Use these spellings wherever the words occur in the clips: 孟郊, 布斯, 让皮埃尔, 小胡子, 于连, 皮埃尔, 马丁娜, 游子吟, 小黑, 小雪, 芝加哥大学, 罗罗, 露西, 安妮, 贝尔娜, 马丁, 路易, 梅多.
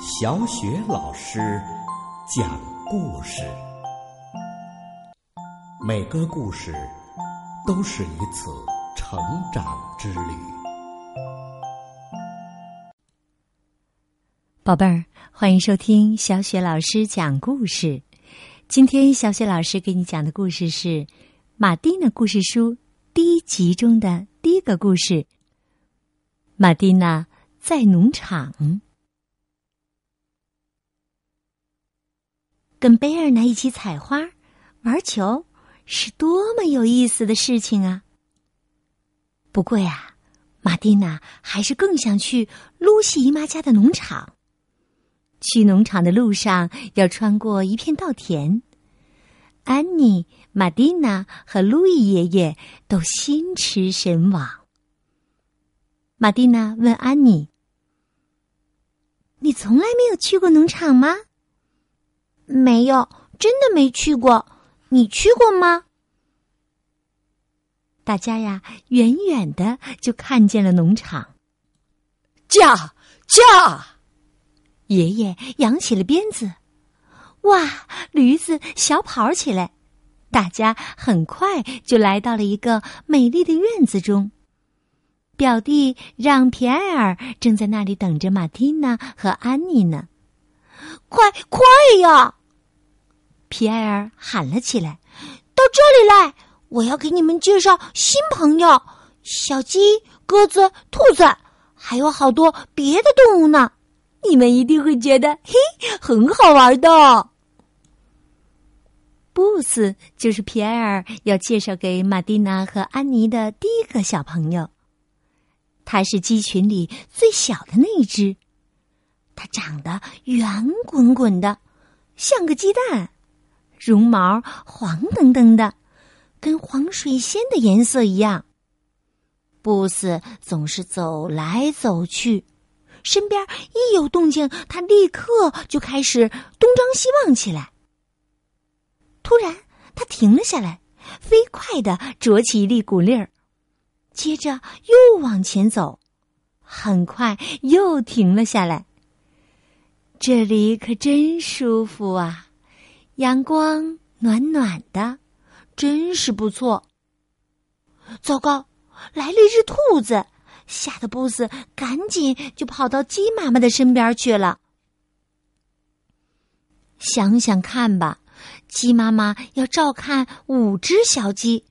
小雪老师讲故事，每个故事都是一次成长之旅。宝贝儿，欢迎收听小雪老师讲故事。今天小雪老师给你讲的故事是马丁的故事书第一集中的第一个故事，马丁娜在农场。跟贝尔娜一起采花、玩球是多么有意思的事情啊！不过呀，马丁娜还是更想去露西姨妈家的农场。去农场的路上要穿过一片稻田，安妮、马丁娜和路易爷爷都心驰神往。马丁娜问安妮：“你从来没有去过农场吗？”“没有，真的没去过。你去过吗？”大家呀，远远的就看见了农场。驾驾！爷爷扬起了鞭子，哇，驴子小跑起来。大家很快就来到了一个美丽的院子中。表弟让皮埃尔正在那里等着马蒂娜和安妮呢。“快快呀！”皮埃尔喊了起来，“到这里来，我要给你们介绍新朋友，小鸡、鸽子、兔子，还有好多别的动物呢，你们一定会觉得嘿很好玩的。”布斯就是皮埃尔要介绍给马蒂娜和安妮的第一个小朋友。它是鸡群里最小的那一只，它长得圆滚滚的，像个鸡蛋，绒毛黄澄澄的，跟黄水仙的颜色一样。布斯总是走来走去，身边一有动静，它立刻就开始东张西望起来。突然，它停了下来，飞快地啄起一粒谷粒儿。接着又往前走，很快又停了下来。这里可真舒服啊，阳光暖暖的，真是不错。糟糕，来了一只兔子，吓得布斯赶紧就跑到鸡妈妈的身边去了。想想看吧，鸡妈妈要照看5只小鸡。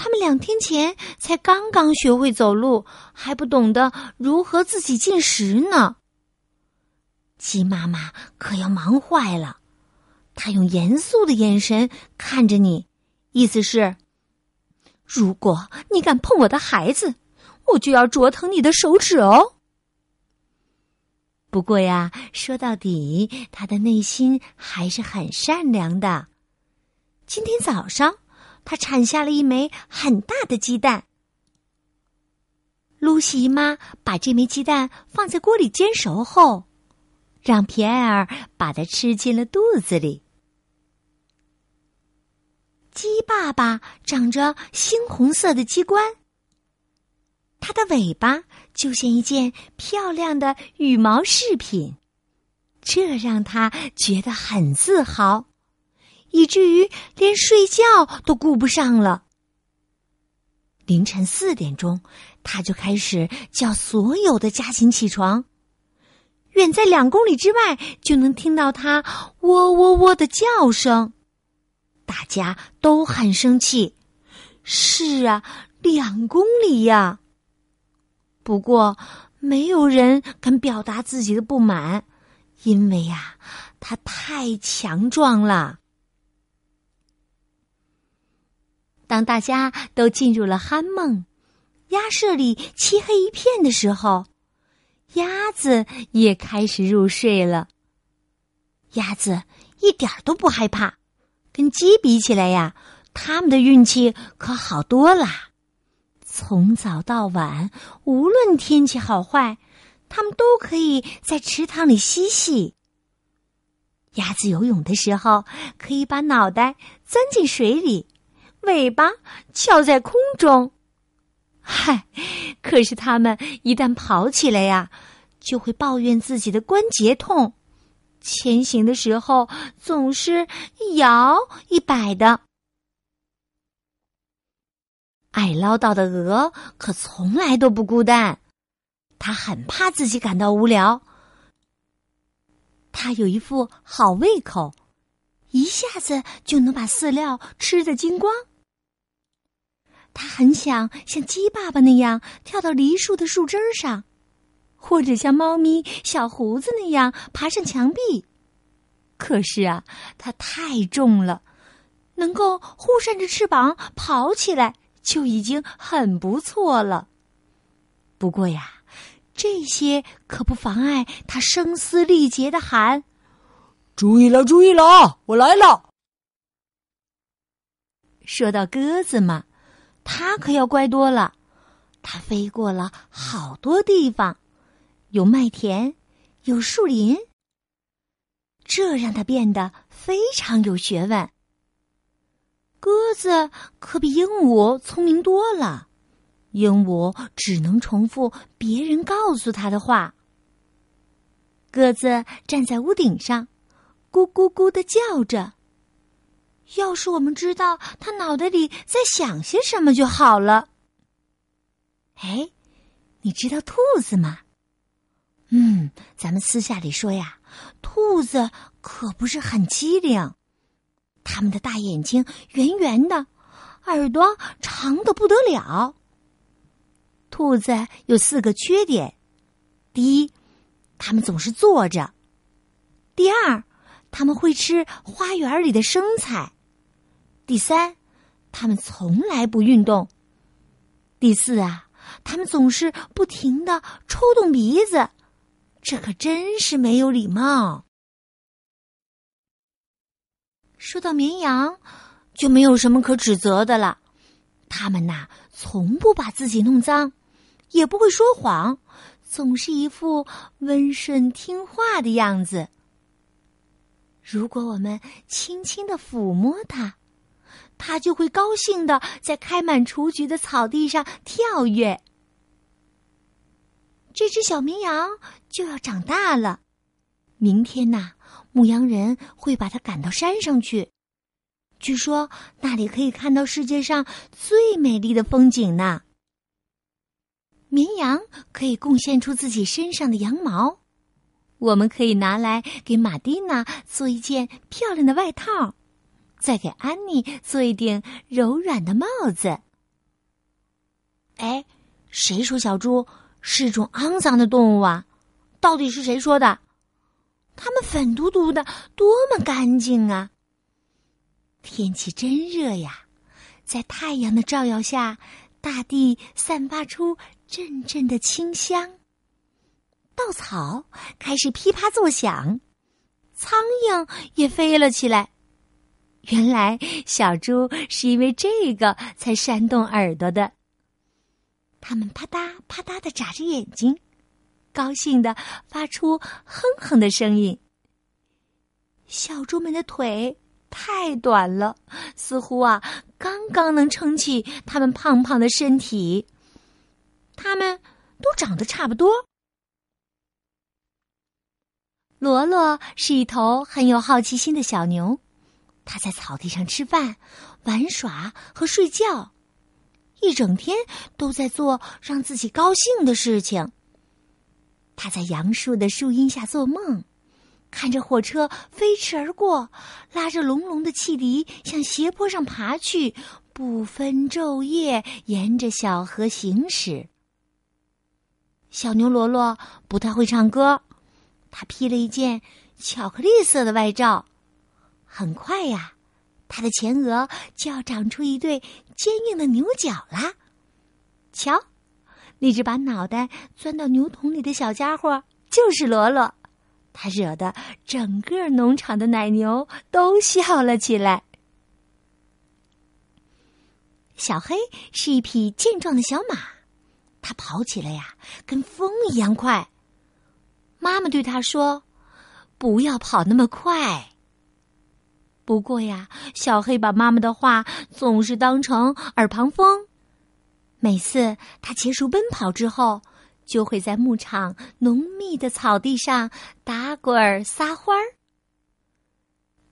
他们2天前才刚刚学会走路，还不懂得如何自己进食呢。鸡妈妈可要忙坏了，她用严肃的眼神看着你，意思是：如果你敢碰我的孩子，我就要啄疼你的手指哦。不过呀，说到底，她的内心还是很善良的。今天早上他产下了一枚很大的鸡蛋。露西姨妈把这枚鸡蛋放在锅里煎熟后，让皮埃尔把它吃进了肚子里。鸡爸爸长着猩红色的鸡冠，它的尾巴就像一件漂亮的羽毛饰品，这让他觉得很自豪，以至于连睡觉都顾不上了。凌晨4点钟，他就开始叫所有的家禽起床。远在2公里之外，就能听到他喔喔喔的叫声。大家都很生气。是啊，2公里呀！不过，没有人敢表达自己的不满，因为呀，他太强壮了。当大家都进入了酣梦，鸭舍里漆黑一片的时候，鸭子也开始入睡了。鸭子一点都不害怕，跟鸡比起来呀，它们的运气可好多了。从早到晚，无论天气好坏，它们都可以在池塘里嬉戏。鸭子游泳的时候，可以把脑袋钻进水里，尾巴翘在空中。嗨，可是它们一旦跑起来呀，就会抱怨自己的关节痛，前行的时候总是1摇1摆的。爱唠叨的鹅可从来都不孤单，它很怕自己感到无聊。它有一副好胃口，一下子就能把饲料吃得精光。它很想像鸡爸爸那样跳到梨树的树枝上，或者像猫咪小胡子那样爬上墙壁。可是啊，它太重了，能够忽扇着翅膀跑起来就已经很不错了。不过呀，这些可不妨碍它声嘶力竭地喊：注意了，注意了，我来了。说到鸽子嘛，它可要乖多了。它飞过了好多地方，有麦田，有树林，这让它变得非常有学问。鸽子可比鹦鹉聪明多了，鹦鹉只能重复别人告诉它的话。鸽子站在屋顶上，咕咕咕地叫着。要是我们知道它脑袋里在想些什么就好了。哎，你知道兔子吗？咱们私下里说呀，兔子可不是很机灵。它们的大眼睛圆圆的，耳朵长得不得了。兔子有4个缺点：第一，它们总是坐着；第二，它们会吃花园里的生菜；第三，它们从来不运动；第四啊，它们总是不停地抽动鼻子。这可真是没有礼貌。说到绵羊，就没有什么可指责的了。它们呐，从不把自己弄脏，也不会说谎，总是一副温顺听话的样子。如果我们轻轻地抚摸它，它就会高兴地在开满雏菊的草地上跳跃。这只小绵羊就要长大了，明天呐，牧羊人会把它赶到山上去，据说那里可以看到世界上最美丽的风景呢。绵羊可以贡献出自己身上的羊毛，我们可以拿来给马蒂娜做一件漂亮的外套，再给安妮做一顶柔软的帽子。哎，谁说小猪是种肮脏的动物啊？到底是谁说的？它们粉嘟嘟的，多么干净啊！天气真热呀，在太阳的照耀下，大地散发出阵阵的清香。稻草开始噼啪作响，苍蝇也飞了起来。原来小猪是因为这个才扇动耳朵的。它们啪嗒啪嗒地眨着眼睛，高兴地发出哼哼的声音。小猪们的腿太短了，似乎啊刚刚能撑起它们胖胖的身体。它们都长得差不多。罗罗是一头很有好奇心的小牛，它在草地上吃饭、玩耍和睡觉。一整天都在做让自己高兴的事情。他在杨树的树荫下做梦，看着火车飞驰而过，拉着隆隆的汽笛向斜坡上爬去，不分昼夜沿着小河行驶。小牛罗罗不太会唱歌，他披了一件巧克力色的外罩，很快呀，它的前额就要长出一对坚硬的牛角啦！瞧，那只把脑袋钻到牛桶里的小家伙就是罗罗，它惹得整个农场的奶牛都笑了起来。小黑是一匹健壮的小马，它跑起来呀，跟风一样快。妈妈对它说：“不要跑那么快。”不过呀，小黑把妈妈的话总是当成耳旁风。每次他结束奔跑之后，就会在牧场浓密的草地上打滚撒欢儿。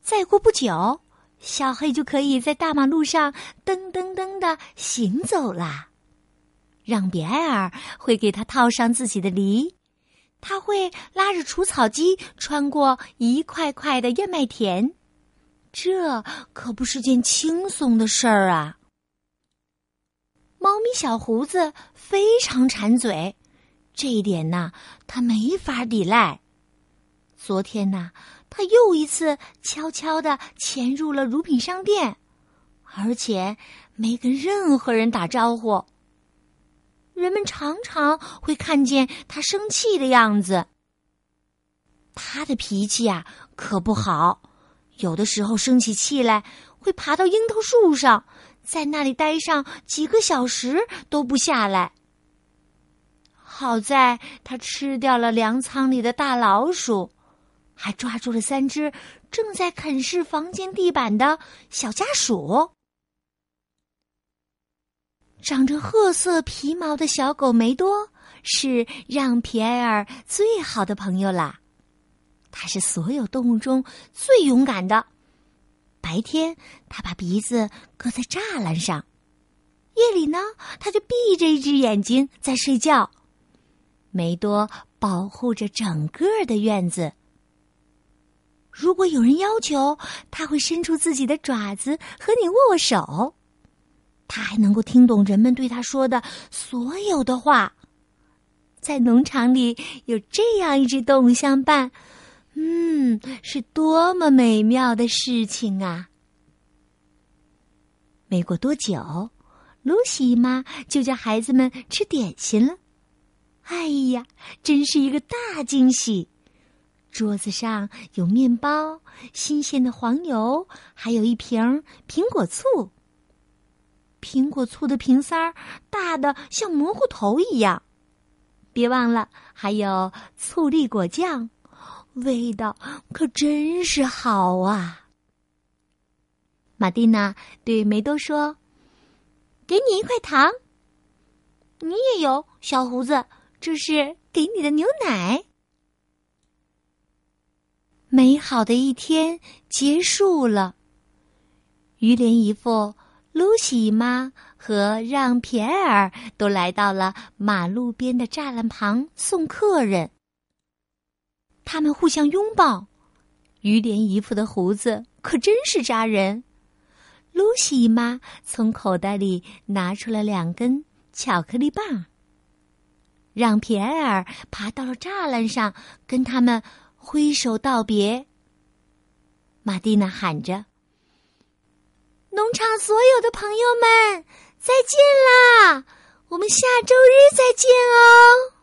再过不久，小黑就可以在大马路上噔噔噔地行走啦。让比埃尔会给他套上自己的犁，他会拉着除草机穿过一块块的燕麦田，这可不是件轻松的事儿啊。猫咪小胡子非常馋嘴，这一点呢，他没法抵赖。昨天呢，他又一次悄悄地潜入了乳品商店，而且没跟任何人打招呼。人们常常会看见他生气的样子。他的脾气啊，可不好，有的时候生起气来，会爬到樱桃树上，在那里待上几个小时都不下来。好在他吃掉了粮仓里的大老鼠，还抓住了3只正在啃噬房间地板的小家鼠。长着褐色皮毛的小狗梅多是让皮埃尔最好的朋友啦。它是所有动物中最勇敢的。白天它把鼻子搁在栅栏上，夜里呢，它就闭着一只眼睛在睡觉。梅多保护着整个的院子。如果有人要求，它会伸出自己的爪子和你握握手。他还能够听懂人们对他说的所有的话。在农场里有这样一只动物相伴，是多么美妙的事情啊！没过多久，露西姨妈就叫孩子们吃点心了。哎呀，真是一个大惊喜！桌子上有面包、新鲜的黄油，还有一瓶苹果醋。苹果醋的瓶塞儿大的像蘑菇头一样，别忘了还有醋栗果酱，味道可真是好啊！马蒂娜对梅多说：“给你一块糖，你也有小胡子，这是给你的牛奶。”美好的一天结束了，于连姨父、露西姨妈和让皮埃尔都来到了马路边的栅栏旁送客人。他们互相拥抱，于连姨父的胡子可真是扎人。露西姨妈从口袋里拿出了2根巧克力棒。让皮埃尔爬到了栅栏上，跟他们挥手道别。玛蒂娜喊着：“农场所有的朋友们，再见啦！我们下周日再见哦。”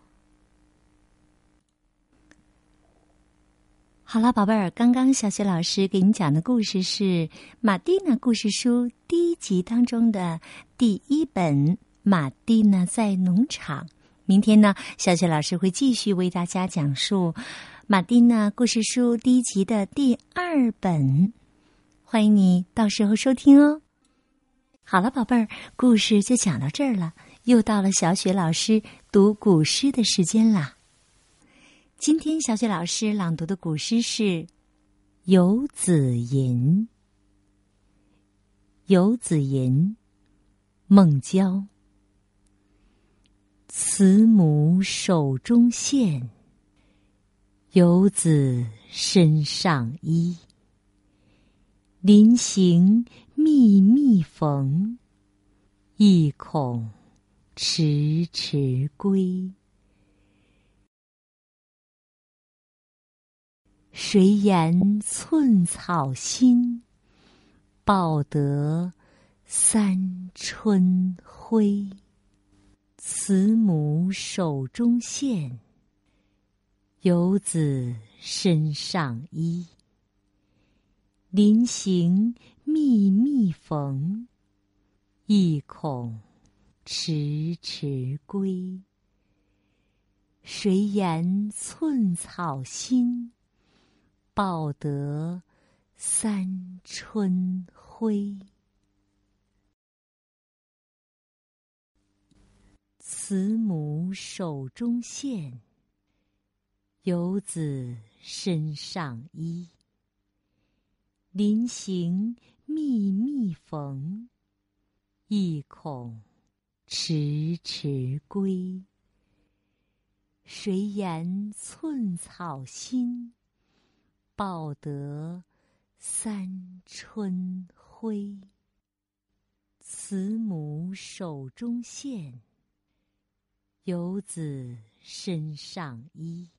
好了，宝贝儿，刚刚小雪老师给你讲的故事是《马蒂娜故事书》第1集当中的第1本《马蒂娜在农场》。明天呢，小雪老师会继续为大家讲述《马蒂娜故事书》第1集的第2本。欢迎你到时候收听哦。好了，宝贝儿，故事就讲到这儿了，又到了小雪老师读古诗的时间啦。今天小雪老师朗读的古诗是《游子吟》。《游子吟》，孟郊。慈母手中线，游子身上衣。临行密密缝，意恐迟迟归。谁言寸草心，报得三春晖。慈母手中线，游子身上衣。临行密密缝，意恐迟迟归。谁言寸草心，报得三春晖。慈母手中线，游子身上衣。临行密密缝，意恐迟迟归。谁言寸草心，报得三春晖。慈母手中线，游子身上衣。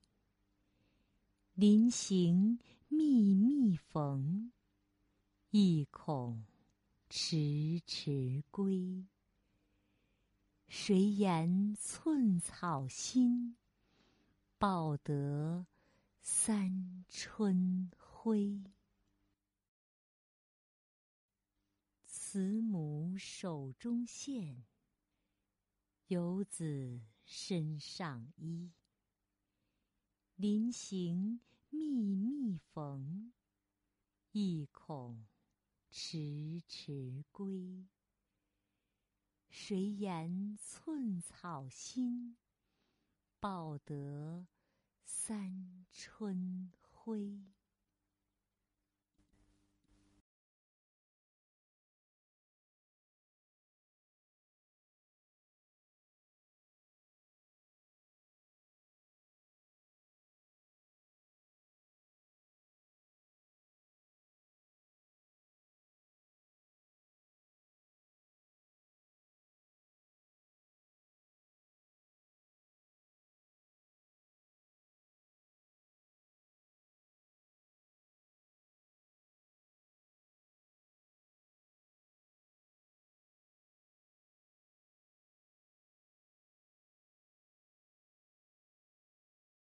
临行密密缝，意恐迟迟归。谁言寸草心，报得三春晖。慈母手中线，游子身上衣。临行密密缝，意恐迟迟归。谁言寸草心，报得三春晖。